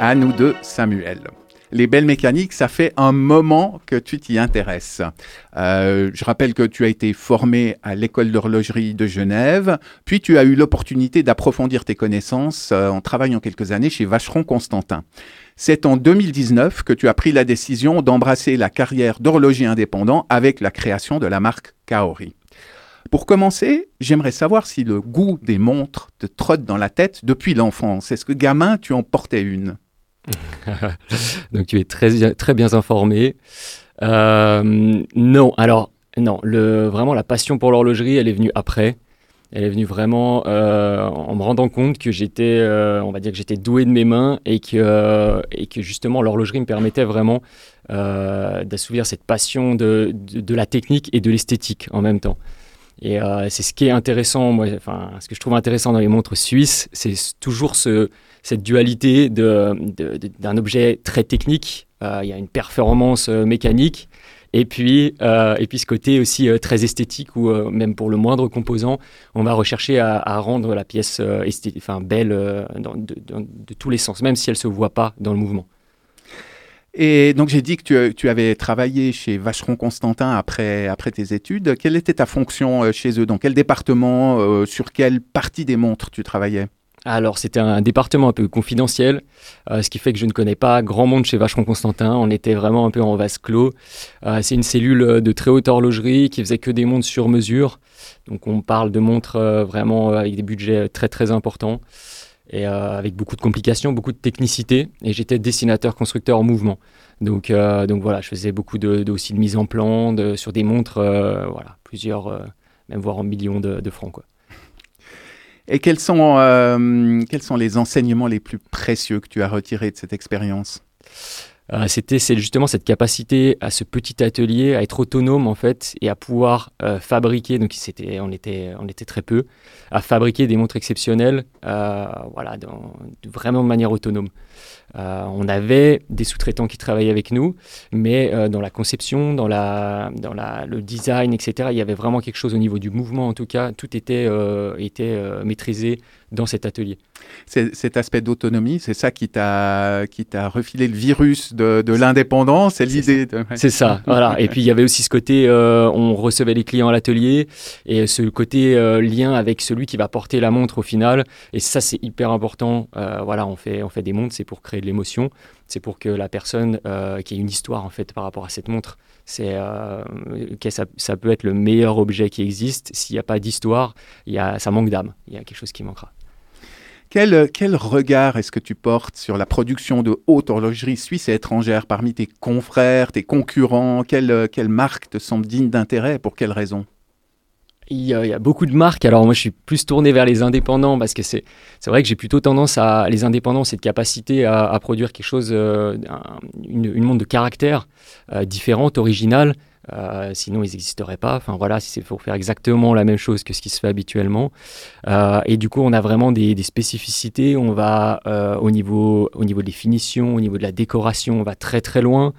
À nous deux, Samuel. Les belles mécaniques, ça fait un moment que tu t'y intéresses. Je rappelle que tu as été formé à l'école d'horlogerie de Genève, puis tu as eu l'opportunité d'approfondir tes connaissances en travaillant quelques années chez Vacheron Constantin. C'est en 2019 que tu as pris la décision d'embrasser la carrière d'horloger indépendant avec la création de la marque Kaori. Pour commencer, j'aimerais savoir si le goût des montres te trotte dans la tête depuis l'enfance. Est-ce que gamin, tu en portais une ? Donc tu es très, très bien informé. Vraiment la passion pour l'horlogerie, elle est venue après. Elle est venue vraiment en me rendant compte que j'étais doué de mes mains et que justement l'horlogerie me permettait vraiment d'assouvir cette passion de la technique et de l'esthétique en même temps. Et c'est ce qui est intéressant, ce que je trouve intéressant dans les montres suisses, c'est toujours cette dualité d'un objet très technique. Il y a une performance mécanique et puis ce côté aussi très esthétique où même pour le moindre composant, on va rechercher à rendre la pièce belle de tous les sens, même si elle ne se voit pas dans le mouvement. Et donc, j'ai dit que tu avais travaillé chez Vacheron Constantin après tes études. Quelle était ta fonction chez eux ? Dans quel département, sur quelle partie des montres tu travaillais ? Alors, c'était un département un peu confidentiel, ce qui fait que je ne connais pas grand monde chez Vacheron Constantin. On était vraiment un peu en vase clos. C'est une cellule de très haute horlogerie qui faisait que des montres sur mesure. Donc, on parle de montres vraiment avec des budgets très, très importants. Et avec beaucoup de complications, beaucoup de technicité. Et j'étais dessinateur-constructeur en mouvement. Donc voilà, je faisais beaucoup aussi de mise en plan sur des montres, même voire en millions de francs. Quoi. Et quels sont les enseignements les plus précieux que tu as retirés de cette expérience ? C'est justement cette capacité à ce petit atelier, à être autonome en fait et à pouvoir fabriquer. Donc on était très peu à fabriquer des montres exceptionnelles, vraiment de manière autonome. On avait des sous-traitants qui travaillaient avec nous, mais dans la conception, dans le design, etc. Il y avait vraiment quelque chose au niveau du mouvement en tout cas. Tout était maîtrisé dans cet atelier. Cet aspect d'autonomie, c'est ça qui t'a refilé le virus de l'indépendance et l'idée. C'est ça, voilà. Et puis il y avait aussi ce côté, on recevait les clients à l'atelier et ce côté lien avec celui qui va porter la montre au final. Et ça, c'est hyper important. On fait des montres, c'est pour créer de l'émotion. C'est pour que la personne qui ait une histoire en fait par rapport à cette montre, ça peut être le meilleur objet qui existe. S'il n'y a pas d'histoire, ça manque d'âme. Il y a quelque chose qui manquera. Quel regard est-ce que tu portes sur la production de haute horlogerie suisse et étrangère parmi tes confrères, tes concurrents ? Quelle marque te semble digne d'intérêt et pour quelles raisons ? Il y a beaucoup de marques. Alors moi, je suis plus tourné vers les indépendants parce que c'est vrai que j'ai plutôt tendance à... Les indépendants, cette capacité à produire quelque chose, une montre de caractère différente, originale. Sinon, ils n'existeraient pas. Si c'est pour faire exactement la même chose que ce qui se fait habituellement. Et du coup, on a vraiment des spécificités. On va au niveau des finitions, au niveau de la décoration, on va très très loin.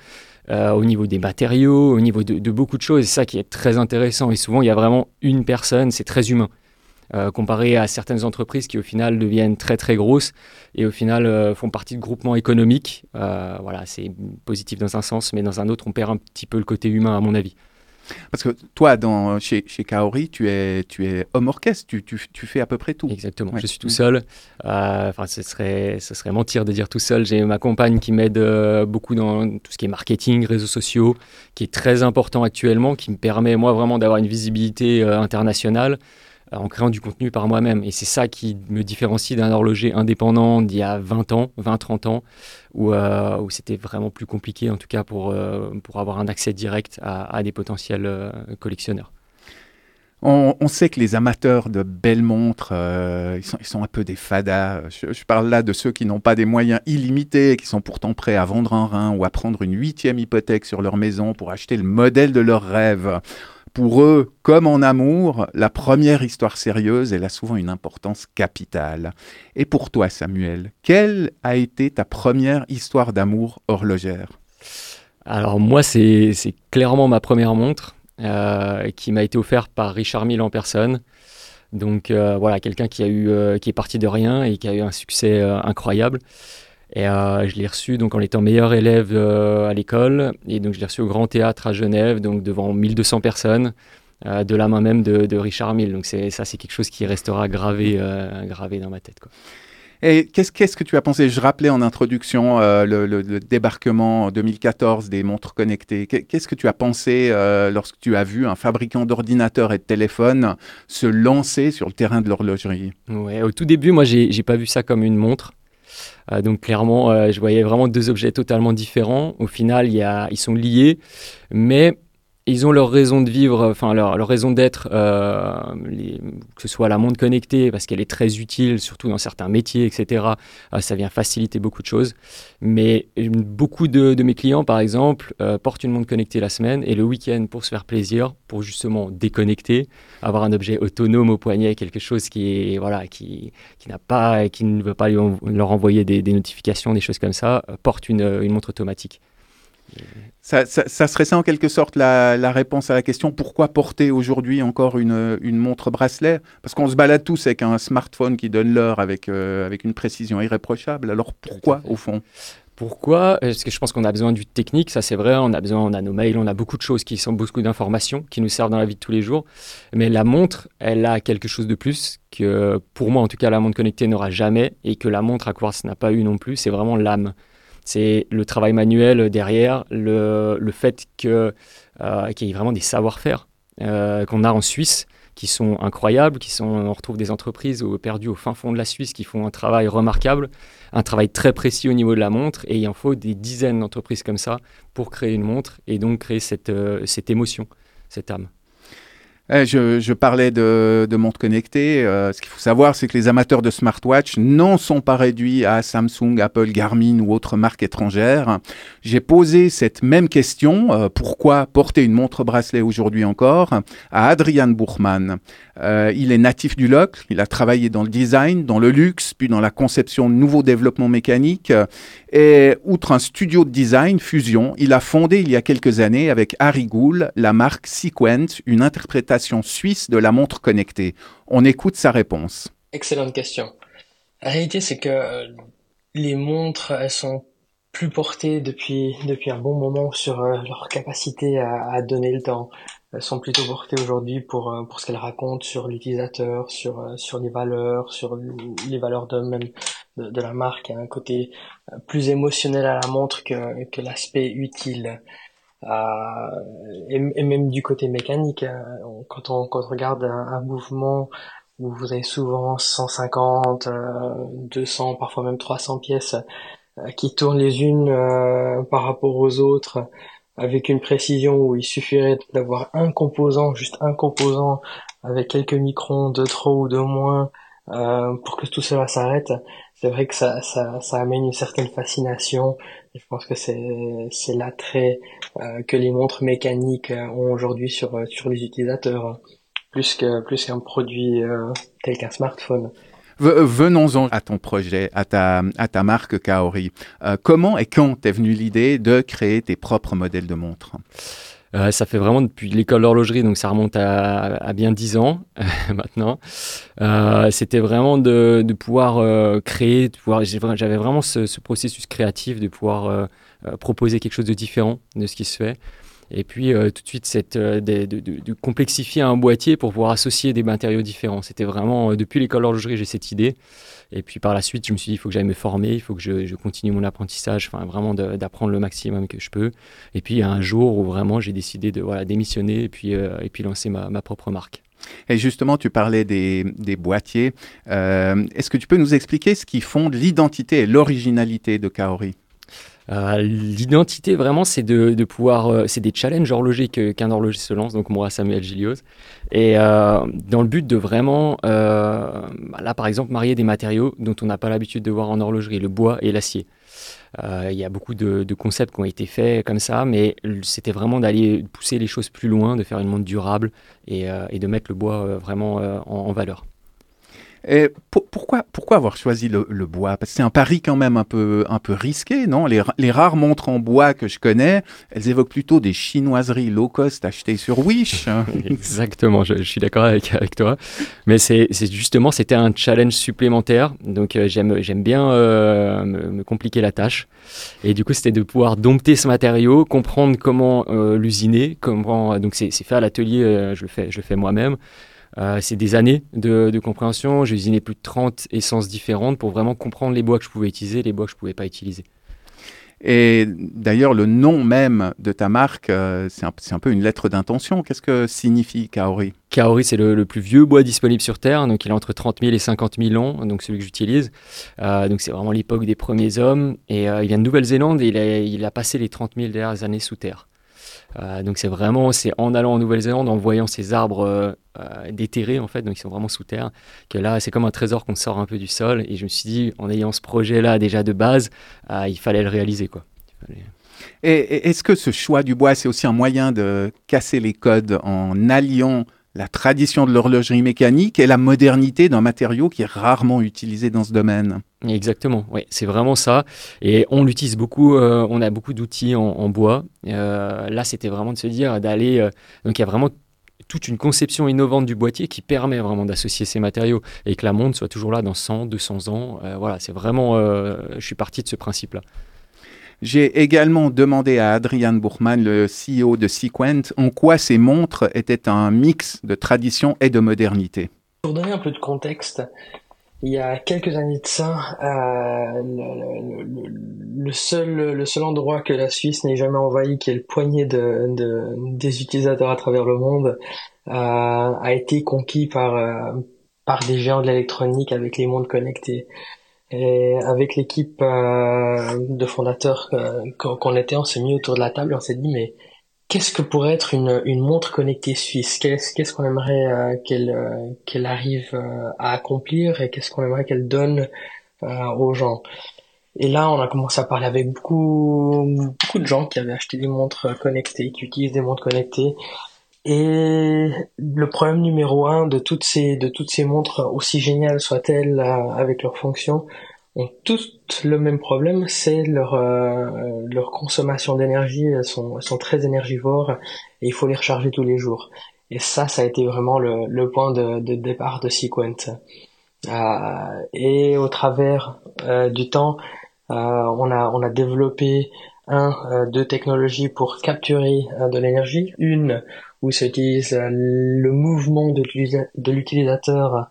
Au niveau des matériaux, au niveau de beaucoup de choses. C'est ça qui est très intéressant. Et souvent, il y a vraiment une personne, c'est très humain. Comparé à certaines entreprises qui, au final, deviennent très, très grosses et, au final, font partie de groupements économiques. C'est positif dans un sens, mais dans un autre, on perd un petit peu le côté humain, à mon avis. Parce que toi, chez Kaori, tu es homme orchestre, tu fais à peu près tout. Exactement, ouais. Je suis tout seul. Ce serait mentir de dire tout seul. J'ai ma compagne qui m'aide beaucoup dans tout ce qui est marketing, réseaux sociaux, qui est très important actuellement, qui me permet, moi, vraiment d'avoir une visibilité internationale en créant du contenu par moi-même. Et c'est ça qui me différencie d'un horloger indépendant d'il y a 20-30 ans, où c'était vraiment plus compliqué, en tout cas pour avoir un accès direct à des potentiels collectionneurs. On sait que les amateurs de belles montres, ils sont un peu des fadas. Je parle là de ceux qui n'ont pas des moyens illimités et qui sont pourtant prêts à vendre un rein ou à prendre une 8e hypothèque sur leur maison pour acheter le modèle de leur rêve. Pour eux, comme en amour, la première histoire sérieuse, elle a souvent une importance capitale. Et pour toi, Samuel, quelle a été ta première histoire d'amour horlogère ? Alors moi, c'est clairement ma première montre qui m'a été offerte par Richard Mille en personne. Donc voilà, quelqu'un qui a eu, qui est parti de rien et qui a eu un succès incroyable. Et je l'ai reçu donc en étant meilleur élève à l'école, et donc je l'ai reçu au Grand Théâtre à Genève, donc devant 1200 personnes, de la main même de Richard Mille. Donc c'est quelque chose qui restera gravé dans ma tête, quoi. Et qu'est-ce que tu as pensé? Je rappelais en introduction le débarquement en 2014 des montres connectées. Qu'est-ce que tu as pensé lorsque tu as vu un fabricant d'ordinateurs et de téléphones se lancer sur le terrain de l'horlogerie? Ouais, au tout début, moi, j'ai pas vu ça comme une montre. Donc clairement, je voyais vraiment deux objets totalement différents. Au final, ils sont liés, mais ils ont leur raison de vivre, enfin leur raison d'être, que ce soit la montre connectée, parce qu'elle est très utile, surtout dans certains métiers, etc. Ça vient faciliter beaucoup de choses. Mais beaucoup de mes clients, par exemple, portent une montre connectée la semaine et le week-end pour se faire plaisir, pour justement déconnecter, avoir un objet autonome au poignet, quelque chose qui ne veut pas leur envoyer des notifications, des choses comme ça, portent une montre automatique. Ça serait ça en quelque sorte la réponse à la question pourquoi porter aujourd'hui encore une montre bracelet, parce qu'on se balade tous avec un smartphone qui donne l'heure avec une précision irréprochable. Alors pourquoi au fond? Parce que je pense qu'on a besoin du technique, ça c'est vrai, on a nos mails, on a beaucoup de choses qui sont beaucoup d'informations qui nous servent dans la vie de tous les jours. Mais la montre, elle a quelque chose de plus que, pour moi en tout cas, la montre connectée n'aura jamais et que la montre à quartz n'a pas eu non plus. C'est vraiment l'âme. C'est le travail manuel derrière, le fait qu'il y ait vraiment des savoir-faire qu'on a en Suisse, qui sont incroyables, on retrouve des entreprises perdues au fin fond de la Suisse qui font un travail remarquable, un travail très précis au niveau de la montre, et il en faut des dizaines d'entreprises comme ça pour créer une montre et donc créer cette émotion, cette âme. Je parlais de montres connectées. Ce qu'il faut savoir, c'est que les amateurs de smartwatch n'en sont pas réduits à Samsung, Apple, Garmin ou autres marques étrangères. J'ai posé cette même question, pourquoi porter une montre bracelet aujourd'hui encore, à Adrien Buchmann. Il est natif du Locle, il a travaillé dans le design, dans le luxe, puis dans la conception de nouveaux développements mécaniques. Et outre un studio de design, Fusion, il a fondé il y a quelques années avec Harry Gould la marque Sequent, une interprétation suisse de la montre connectée. On écoute sa réponse. Excellente question. La réalité, c'est que les montres, elles sont plus portées depuis un bon moment sur leur capacité à donner le temps. Elles sont plutôt portées aujourd'hui pour ce qu'elles racontent sur l'utilisateur, sur les valeurs, sur les valeurs de la marque. Il y a un côté plus émotionnel à la montre que l'aspect utile. Et même du côté mécanique, quand on regarde un mouvement où vous avez souvent 150, 200, parfois même 300 pièces qui tournent les unes par rapport aux autres, avec une précision où il suffirait d'avoir juste un composant, avec quelques microns de trop ou de moins, pour que tout cela s'arrête. C'est vrai que ça amène une certaine fascination. Je pense que c'est l'attrait que les montres mécaniques ont aujourd'hui sur les utilisateurs, plus qu'un produit tel qu'un smartphone. Venons-en à ton projet, à ta marque Kaori. Comment et quand t'es venue l'idée de créer tes propres modèles de montres? Ça fait vraiment depuis l'école d'horlogerie, donc ça remonte à bien 10 ans maintenant. C'était vraiment de pouvoir créer, j'avais vraiment ce processus créatif de pouvoir proposer quelque chose de différent de ce qui se fait. Et puis tout de suite, de complexifier un boîtier pour pouvoir associer des matériaux différents. C'était vraiment, depuis l'école d'horlogerie, j'ai cette idée. Et puis par la suite, je me suis dit, il faut que j'aille me former, il faut que je continue mon apprentissage, enfin vraiment d'apprendre le maximum que je peux. Et puis il y a un jour où vraiment j'ai décidé de démissionner et puis lancer ma propre marque. Et justement, tu parlais des boîtiers. Est-ce que tu peux nous expliquer ce qui fonde l'identité et l'originalité de Kaori ? L'identité, vraiment, c'est de pouvoir... c'est des challenges horlogers qu'un horloger se lance, donc moi, Samuel Gilioz. Et dans le but de vraiment, là, par exemple, marier des matériaux dont on n'a pas l'habitude de voir en horlogerie, le bois et l'acier. Il y a beaucoup de concepts qui ont été faits comme ça, mais c'était vraiment d'aller pousser les choses plus loin, de faire une montre durable et de mettre le bois vraiment en valeur. Et pourquoi avoir choisi le bois ? Parce que c'est un pari quand même un peu risqué, non ? Les rares montres en bois que je connais, elles évoquent plutôt des chinoiseries low cost achetées sur Wish. Exactement, je suis d'accord avec toi. Mais c'est justement, c'était un challenge supplémentaire. Donc j'aime bien me compliquer la tâche. Et du coup, c'était de pouvoir dompter ce matériau, comprendre comment l'usiner. Donc c'est fait à l'atelier, je le fais moi-même. C'est des années de compréhension. J'ai usiné plus de 30 essences différentes pour vraiment comprendre les bois que je pouvais utiliser, les bois que je ne pouvais pas utiliser. Et d'ailleurs, le nom même de ta marque, c'est un peu une lettre d'intention. Qu'est-ce que signifie Kaori ? Kaori, c'est le plus vieux bois disponible sur Terre. Donc, il a entre 30 000 et 50 000 ans, donc celui que j'utilise. Donc, c'est vraiment l'époque des premiers hommes. Et il vient de Nouvelle-Zélande et il a passé les 30 000 dernières années sous Terre. Donc c'est en allant en Nouvelle-Zélande, en voyant ces arbres déterrés en fait, donc ils sont vraiment sous terre, que là c'est comme un trésor qu'on sort un peu du sol. Et je me suis dit, en ayant ce projet là déjà de base, il fallait le réaliser quoi. Et est-ce que ce choix du bois, c'est aussi un moyen de casser les codes en alliant la tradition de l'horlogerie mécanique et la modernité d'un matériau qui est rarement utilisé dans ce domaine? Exactement, oui, c'est vraiment ça. Et on l'utilise beaucoup, on a beaucoup d'outils en bois. Là, c'était vraiment de se dire d'aller... donc, il y a vraiment toute une conception innovante du boîtier qui permet vraiment d'associer ces matériaux et que la montre soit toujours là dans 100, 200 ans. Voilà, c'est vraiment... je suis parti de ce principe-là. J'ai également demandé à Adrien Buchmann, le CEO de Sequent, en quoi ces montres étaient un mix de tradition et de modernité. Pour donner un peu de contexte, il y a quelques années de ça, le seul endroit que la Suisse n'ait jamais envahi, qui est le poignet des utilisateurs à travers le monde, a été conquis par des géants de l'électronique avec les montres connectées. Et avec l'équipe de fondateurs qu'on était, on s'est mis autour de la table et on s'est dit, mais qu'est-ce que pourrait être une montre connectée suisse ? Qu'est-ce qu'on aimerait qu'elle arrive à accomplir et qu'est-ce qu'on aimerait qu'elle donne aux gens ? Et là, on a commencé à parler avec beaucoup de gens qui avaient acheté des montres connectées, qui utilisent des montres connectées. Et le problème numéro un de toutes ces montres, aussi géniales soient-elles avec leurs fonctions, ont toutes le même problème, c'est leur consommation d'énergie. Elles sont très énergivores et il faut les recharger tous les jours. Et ça a été vraiment le point de départ de Sequent. Et au travers du temps, on a développé deux technologies pour capturer de l'énergie. Une où s'utilise le mouvement de l'utilisateur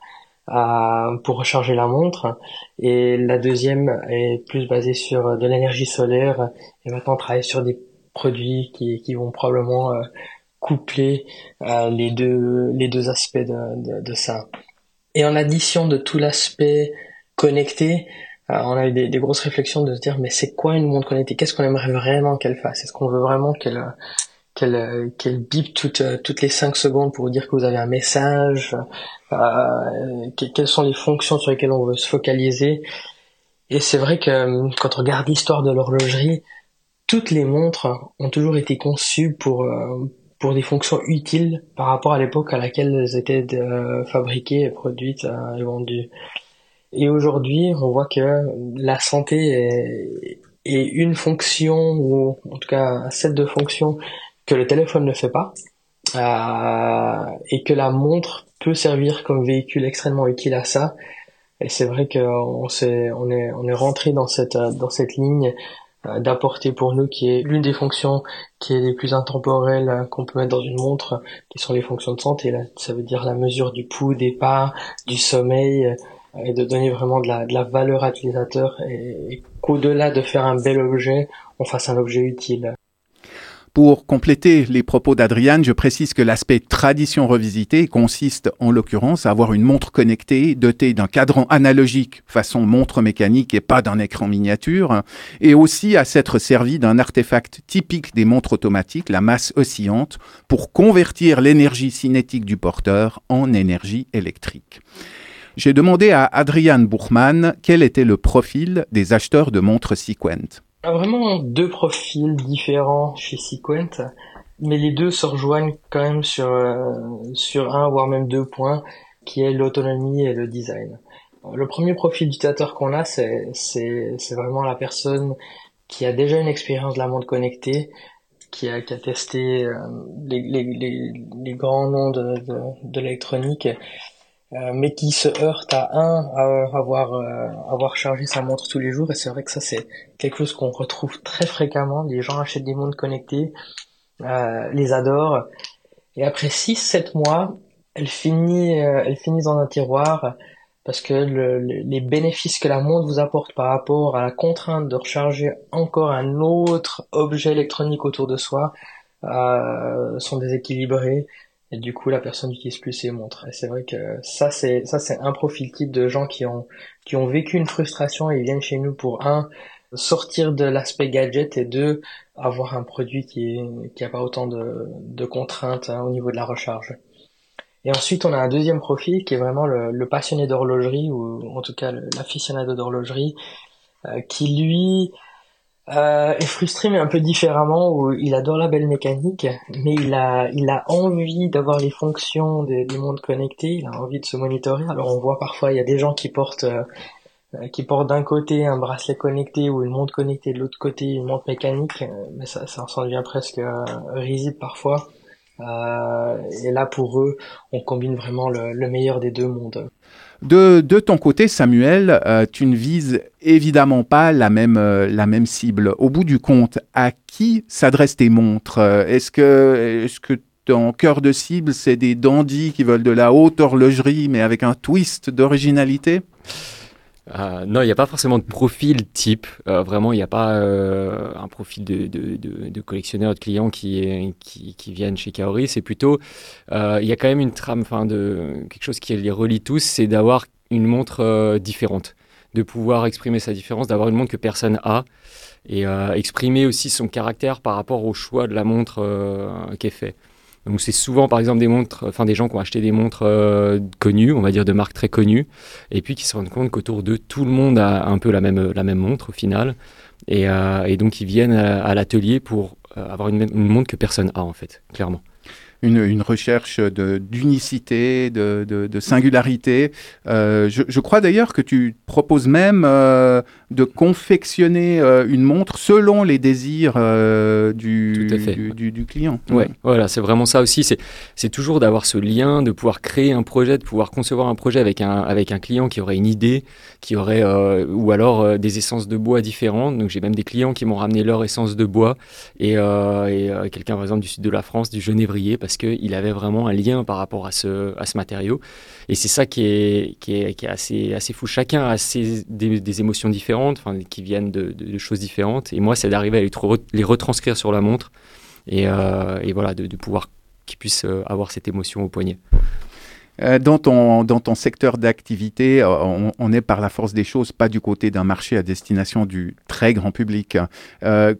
pour recharger la montre. Et la deuxième est plus basée sur de l'énergie solaire. Et maintenant, on travaille sur des produits qui vont probablement coupler les deux aspects de ça. Et en addition de tout l'aspect connecté, on a eu des grosses réflexions de se dire, mais c'est quoi une montre connectée ? Qu'est-ce qu'on aimerait vraiment qu'elle fasse ? Est-ce qu'on veut vraiment qu'elle bip toutes les 5 secondes pour vous dire que vous avez un message, quelles sont les fonctions sur lesquelles on veut se focaliser. Et c'est vrai que quand on regarde l'histoire de l'horlogerie, toutes les montres ont toujours été conçues pour des fonctions utiles par rapport à l'époque à laquelle elles étaient fabriquées, produites et vendues. Et aujourd'hui, on voit que la santé est une fonction, ou en tout cas un set de fonctions, que le téléphone ne fait pas, et que la montre peut servir comme véhicule extrêmement utile à ça. Et c'est vrai qu'on est rentré dans cette ligne d'apporter pour nous, qui est l'une des fonctions qui est les plus intemporelles qu'on peut mettre dans une montre, qui sont les fonctions de santé. Là, ça veut dire la mesure du pouls, des pas, du sommeil, et de donner vraiment de la valeur à l'utilisateur, et qu'au-delà de faire un bel objet, on fasse un objet utile. Pour compléter les propos d'Adrien, je précise que l'aspect tradition revisitée consiste en l'occurrence à avoir une montre connectée dotée d'un cadran analogique façon montre mécanique et pas d'un écran miniature, et aussi à s'être servi d'un artefact typique des montres automatiques, la masse oscillante, pour convertir l'énergie cinétique du porteur en énergie électrique. J'ai demandé à Adrien Buchmann quel était le profil des acheteurs de montres Sequent. On a vraiment deux profils différents chez Sequent, mais les deux se rejoignent quand même sur un, voire même deux points, qui est l'autonomie et le design. Le premier profil d'utilisateur qu'on a, c'est vraiment la personne qui a déjà une expérience de la montre connectée, qui a testé les grands noms de l'électronique, mais qui se heurte à avoir chargé sa montre tous les jours. Et c'est vrai que ça, c'est quelque chose qu'on retrouve très fréquemment. Les gens achètent des montres connectées, les adorent, et après 6-7 mois, elles finissent dans un tiroir, parce que les bénéfices que la montre vous apporte par rapport à la contrainte de recharger encore un autre objet électronique autour de soi sont déséquilibrés, et du coup la personne n'utilise plus ses montres. Et c'est vrai que ça c'est un profil type de gens qui ont vécu une frustration, et ils viennent chez nous pour sortir de l'aspect gadget, et 2, avoir un produit qui a pas autant de contraintes au niveau de la recharge. Et ensuite, on a un deuxième profil qui est vraiment le passionné d'horlogerie, ou en tout cas l'aficionado d'horlogerie, qui lui est frustré, mais un peu différemment, où il adore la belle mécanique, mais il a envie d'avoir les fonctions des montres connectées, il a envie de se monitorer. Alors on voit parfois, il y a des gens qui portent d'un côté un bracelet connecté ou une montre connectée, de l'autre côté une montre mécanique, mais ça en devient presque risible parfois. Et là, pour eux, on combine vraiment le meilleur des deux mondes. De ton côté, Samuel, tu ne vises évidemment pas la même cible. Au bout du compte, à qui s'adressent tes montres ? Est-ce que ton cœur de cible, c'est des dandies qui veulent de la haute horlogerie, mais avec un twist d'originalité ? Non, il n'y a pas forcément de profil type. Vraiment, il n'y a pas un profil de collectionneur, de client qui viennent chez Kaori. C'est plutôt, il y a quand même une trame, quelque chose qui les relie tous, c'est d'avoir une montre différente, de pouvoir exprimer sa différence, d'avoir une montre que personne a, et exprimer aussi son caractère par rapport au choix de la montre qui est fait. Donc c'est souvent par exemple des gens qui ont acheté des montres connues, on va dire de marques très connues, et puis qui se rendent compte qu'autour d'eux, tout le monde a un peu la même montre au final. Et donc ils viennent à l'atelier pour avoir une montre que personne n'a en fait, clairement. Une recherche d'unicité, de singularité. Je crois d'ailleurs que tu proposes même de confectionner une montre selon les désirs du client. Ouais. Voilà, c'est vraiment ça aussi. C'est toujours d'avoir ce lien, de pouvoir créer un projet, de pouvoir concevoir un projet avec un client qui aurait une idée, qui aurait ou alors des essences de bois différentes. Donc j'ai même des clients qui m'ont ramené leur essence de bois, et quelqu'un par exemple du sud de la France, du Genévrier, parce qu'il avait vraiment un lien par rapport à ce matériau. Et c'est ça qui est assez fou. Chacun a des émotions différentes, qui viennent de choses différentes. Et moi, c'est d'arriver à les retranscrire sur la montre, et voilà, de pouvoir qu'ils puissent avoir cette émotion au poignet. Dans ton secteur d'activité, on est par la force des choses pas du côté d'un marché à destination du très grand public.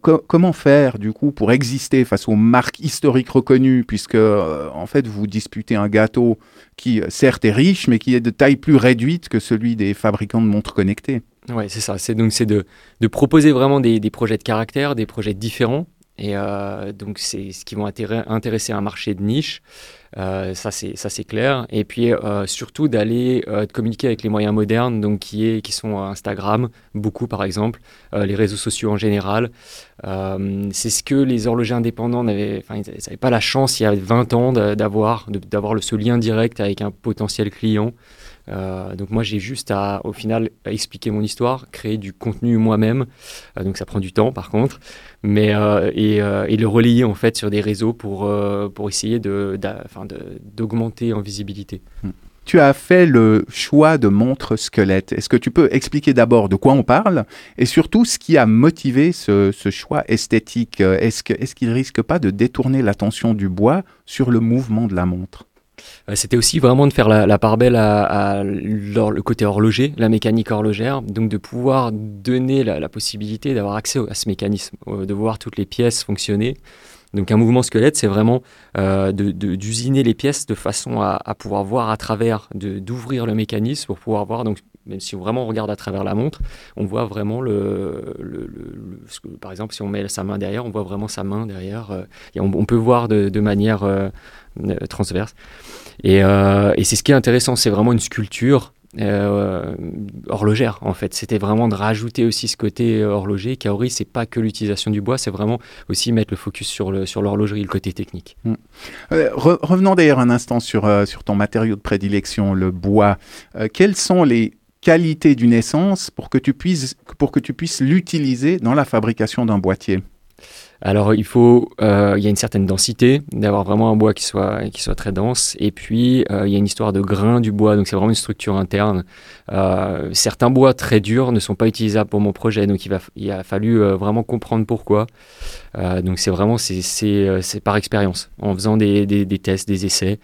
Comment faire du coup pour exister face aux marques historiques reconnues, puisque en fait vous disputez un gâteau qui certes est riche, mais qui est de taille plus réduite que celui des fabricants de montres connectées. Ouais, c'est ça. Donc c'est de proposer vraiment des projets de caractère, des projets différents. Et donc, c'est ce qui va intéresser un marché de niche, ça c'est clair. Et puis, surtout, d'aller communiquer avec les moyens modernes, donc qui sont Instagram, beaucoup par exemple, les réseaux sociaux en général. C'est ce que les horlogers indépendants n'avaient pas la chance il y a 20 ans d'avoir ce lien direct avec un potentiel client. Donc moi j'ai juste au final à expliquer mon histoire, créer du contenu moi-même, donc ça prend du temps par contre, mais et le relayer en fait sur des réseaux pour essayer d'augmenter en visibilité. Tu as fait le choix de montres squelette. Est-ce que tu peux expliquer d'abord de quoi on parle, et surtout ce qui a motivé ce choix esthétique? Est-ce qu'il risque pas de détourner l'attention du bois sur le mouvement de la montre? C'était aussi vraiment de faire la part belle à le côté horloger, la mécanique horlogère, donc de pouvoir donner la possibilité d'avoir accès à ce mécanisme, de voir toutes les pièces fonctionner. Donc un mouvement squelette, c'est vraiment d'usiner les pièces de façon à pouvoir voir à travers, d'ouvrir le mécanisme pour pouvoir voir donc même si vraiment on regarde à travers la montre, on voit vraiment par exemple, si on met sa main derrière, on voit vraiment sa main derrière. Et on peut voir de manière transverse. Et c'est ce qui est intéressant, c'est vraiment une sculpture horlogère en fait. C'était vraiment de rajouter aussi ce côté horloger. Kaori, c'est pas que l'utilisation du bois, c'est vraiment aussi mettre le focus sur l'horlogerie, le côté technique. Revenons d'ailleurs un instant sur ton matériau de prédilection, le bois. Quelles sont les qualités d'une essence pour que tu puisses l'utiliser dans la fabrication d'un boîtier? Alors, il y a une certaine densité, d'avoir vraiment un bois qui soit très dense. Et puis, il y a une histoire de grain du bois, donc c'est vraiment une structure interne. Certains bois très durs ne sont pas utilisables pour mon projet, donc il a fallu vraiment comprendre pourquoi. Donc, c'est vraiment c'est par expérience, en faisant des tests, des essais.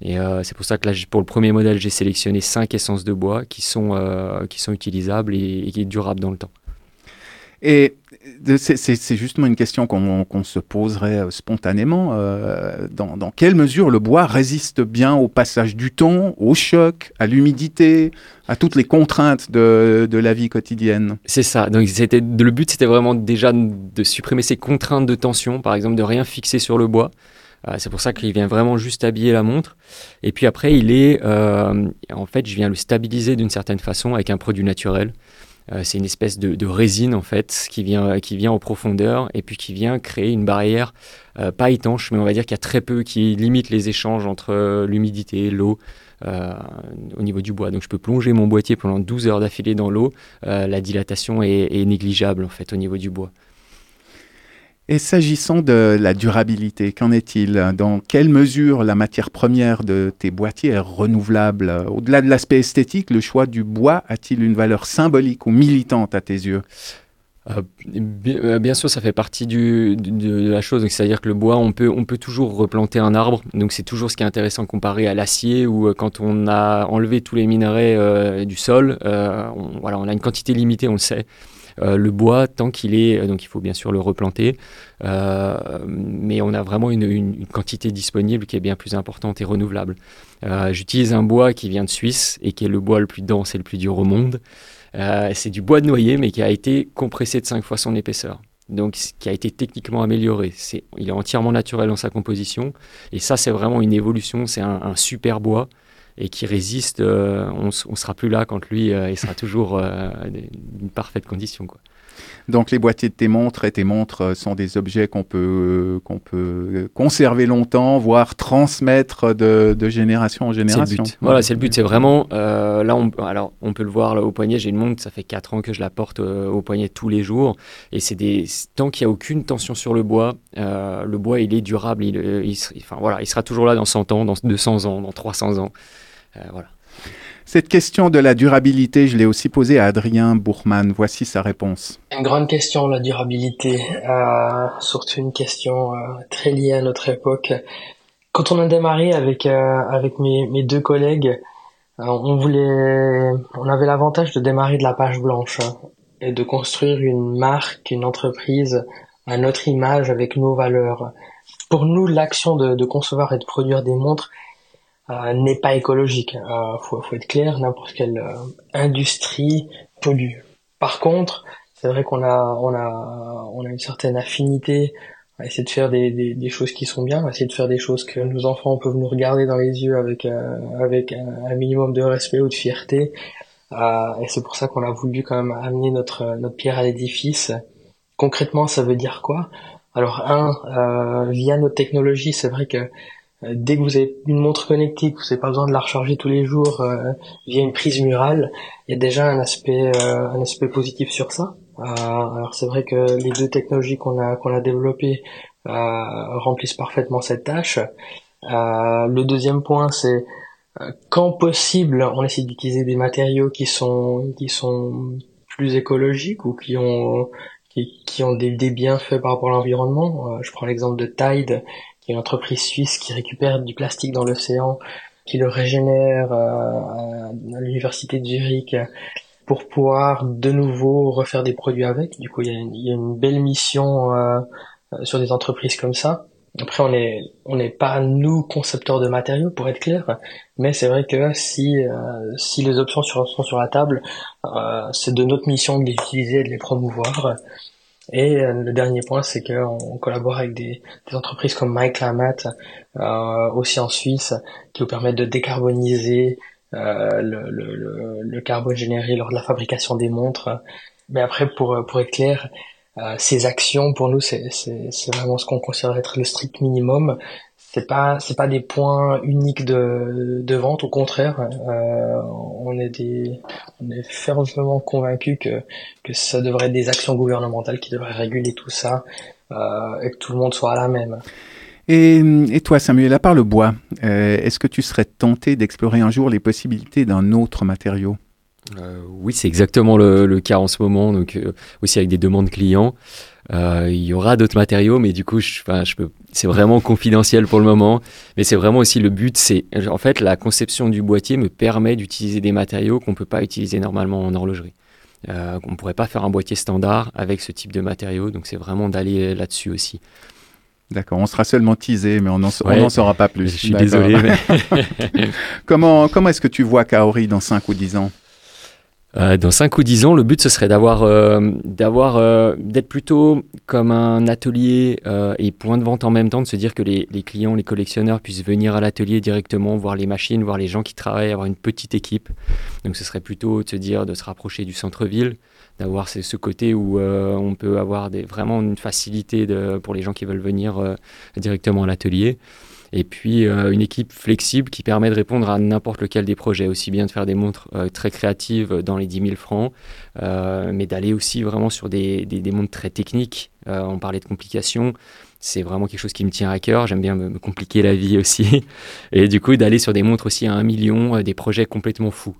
Et c'est pour ça que là, pour le premier modèle, j'ai sélectionné 5 essences de bois qui sont utilisables et durables dans le temps. Et c'est justement une question qu'on se poserait spontanément. Dans quelle mesure le bois résiste bien au passage du temps, au choc, à l'humidité, à toutes les contraintes de la vie quotidienne? C'est ça. Donc le but, c'était vraiment déjà de supprimer ces contraintes de tension, par exemple de rien fixer sur le bois. C'est pour ça qu'il vient vraiment juste habiller la montre. Et puis après, je viens le stabiliser d'une certaine façon avec un produit naturel. C'est une espèce de résine en fait qui vient en profondeur et puis qui vient créer une barrière pas étanche, mais on va dire qu'il y a très peu qui limite les échanges entre l'humidité et l'eau au niveau du bois. Donc je peux plonger mon boîtier pendant 12 heures d'affilée dans l'eau, la dilatation est négligeable en fait au niveau du bois. Et s'agissant de la durabilité, qu'en est-il? Dans quelle mesure la matière première de tes boîtiers est renouvelable? Au-delà de l'aspect esthétique, le choix du bois a-t-il une valeur symbolique ou militante à tes yeux? Bien sûr, ça fait partie de la chose. Donc, c'est-à-dire que le bois, on peut toujours replanter un arbre. Donc, c'est toujours ce qui est intéressant comparé à l'acier où quand on a enlevé tous les minerais du sol, on a une quantité limitée, on le sait. Le bois, tant qu'il est... Donc, il faut bien sûr le replanter. Mais on a vraiment une quantité disponible qui est bien plus importante et renouvelable. J'utilise un bois qui vient de Suisse et qui est le bois le plus dense et le plus dur au monde. C'est du bois de noyer, mais qui a été compressé de 5 fois son épaisseur. Donc, qui a été techniquement amélioré. Il est entièrement naturel dans sa composition. Et ça, c'est vraiment une évolution. C'est un super bois. Et qui résiste, on sera plus là quand lui, il sera toujours d'une parfaite condition, quoi. Donc les boîtiers de tes montres et tes montres sont des objets qu'on peut conserver longtemps, voire transmettre de génération en génération. C'est le but. Voilà, c'est le but. C'est vraiment, on peut le voir là, au poignet, j'ai une montre, ça fait 4 ans que je la porte au poignet tous les jours. Et tant qu'il n'y a aucune tension sur le bois il est durable, il sera toujours là dans 100 ans, dans 200 ans, dans 300 ans. Voilà. Cette question de la durabilité, je l'ai aussi posée à Adrien Buchmann. Voici sa réponse. Une grande question, la durabilité. Surtout une question très liée à notre époque. Quand on a démarré avec mes 2 collègues, on avait l'avantage de démarrer de la page blanche et de construire une marque, une entreprise, à notre image avec nos valeurs. Pour nous, l'action de concevoir et de produire des montres n'est pas écologique. Faut être clair, n'importe quelle industrie pollue. Par contre, c'est vrai qu'on a une certaine affinité à essayer de faire des choses qui sont bien, à essayer de faire des choses que nos enfants peuvent nous regarder dans les yeux avec un minimum de respect ou de fierté. Et c'est pour ça qu'on a voulu quand même amener notre pierre à l'édifice. Concrètement, ça veut dire quoi? Alors via notre technologie, c'est vrai que dès que vous avez une montre connectée, que vous n'avez pas besoin de la recharger tous les jours via une prise murale, il y a déjà un aspect positif sur ça. Alors c'est vrai que les 2 technologies qu'on a développées remplissent parfaitement cette tâche. Le deuxième point, c'est quand possible, on essaie d'utiliser des matériaux qui sont plus écologiques ou qui ont des bienfaits par rapport à l'environnement. Je prends l'exemple de Tide, une entreprise suisse qui récupère du plastique dans l'océan, qui le régénère à l'université de Zurich pour pouvoir de nouveau refaire des produits avec. Du coup, il y a une belle mission sur des entreprises comme ça. Après, on n'est pas nous concepteurs de matériaux, pour être clair, mais c'est vrai que si les options sont sur la table, c'est de notre mission de les utiliser et de les promouvoir. Et le dernier point, c'est qu'on collabore avec des entreprises comme MyClimate, aussi en Suisse, qui nous permettent de décarboniser le carbone généré lors de la fabrication des montres. Mais après, pour être clair, ces actions, pour nous, c'est vraiment ce qu'on considère être le strict minimum. C'est pas des points uniques de vente. Au contraire, on est fermement convaincus que ça devrait être des actions gouvernementales qui devraient réguler tout ça, et que tout le monde soit à la même. Et toi, Samuel, à part le bois, est-ce que tu serais tenté d'explorer un jour les possibilités d'un autre matériau ? Oui, c'est exactement le cas en ce moment, donc aussi avec des demandes clients. Il y aura d'autres matériaux, mais du coup, c'est vraiment confidentiel pour le moment. Mais c'est vraiment aussi le but, en fait, la conception du boîtier me permet d'utiliser des matériaux qu'on ne peut pas utiliser normalement en horlogerie. On ne pourrait pas faire un boîtier standard avec ce type de matériaux, donc c'est vraiment d'aller là-dessus aussi. D'accord, on sera seulement teasé, mais on n'en saura pas plus. Je suis désolé. Mais... Comment est-ce que tu vois Kaori dans 5 ou 10 ans ? Dans 5 ou 10 ans, le but, ce serait d'être plutôt comme un atelier et point de vente en même temps, de se dire que les clients, les collectionneurs puissent venir à l'atelier directement, voir les machines, voir les gens qui travaillent, avoir une petite équipe. Donc, ce serait plutôt de se rapprocher du centre-ville, d'avoir ce côté où on peut avoir vraiment une facilité pour les gens qui veulent venir directement à l'atelier. Et puis une équipe flexible qui permet de répondre à n'importe lequel des projets, aussi bien de faire des montres très créatives dans les 10 000 francs, mais d'aller aussi vraiment sur des montres très techniques. On parlait de complications, c'est vraiment quelque chose qui me tient à cœur, j'aime bien me compliquer la vie aussi. Et du coup d'aller sur des montres aussi à 1 million, des projets complètement fous.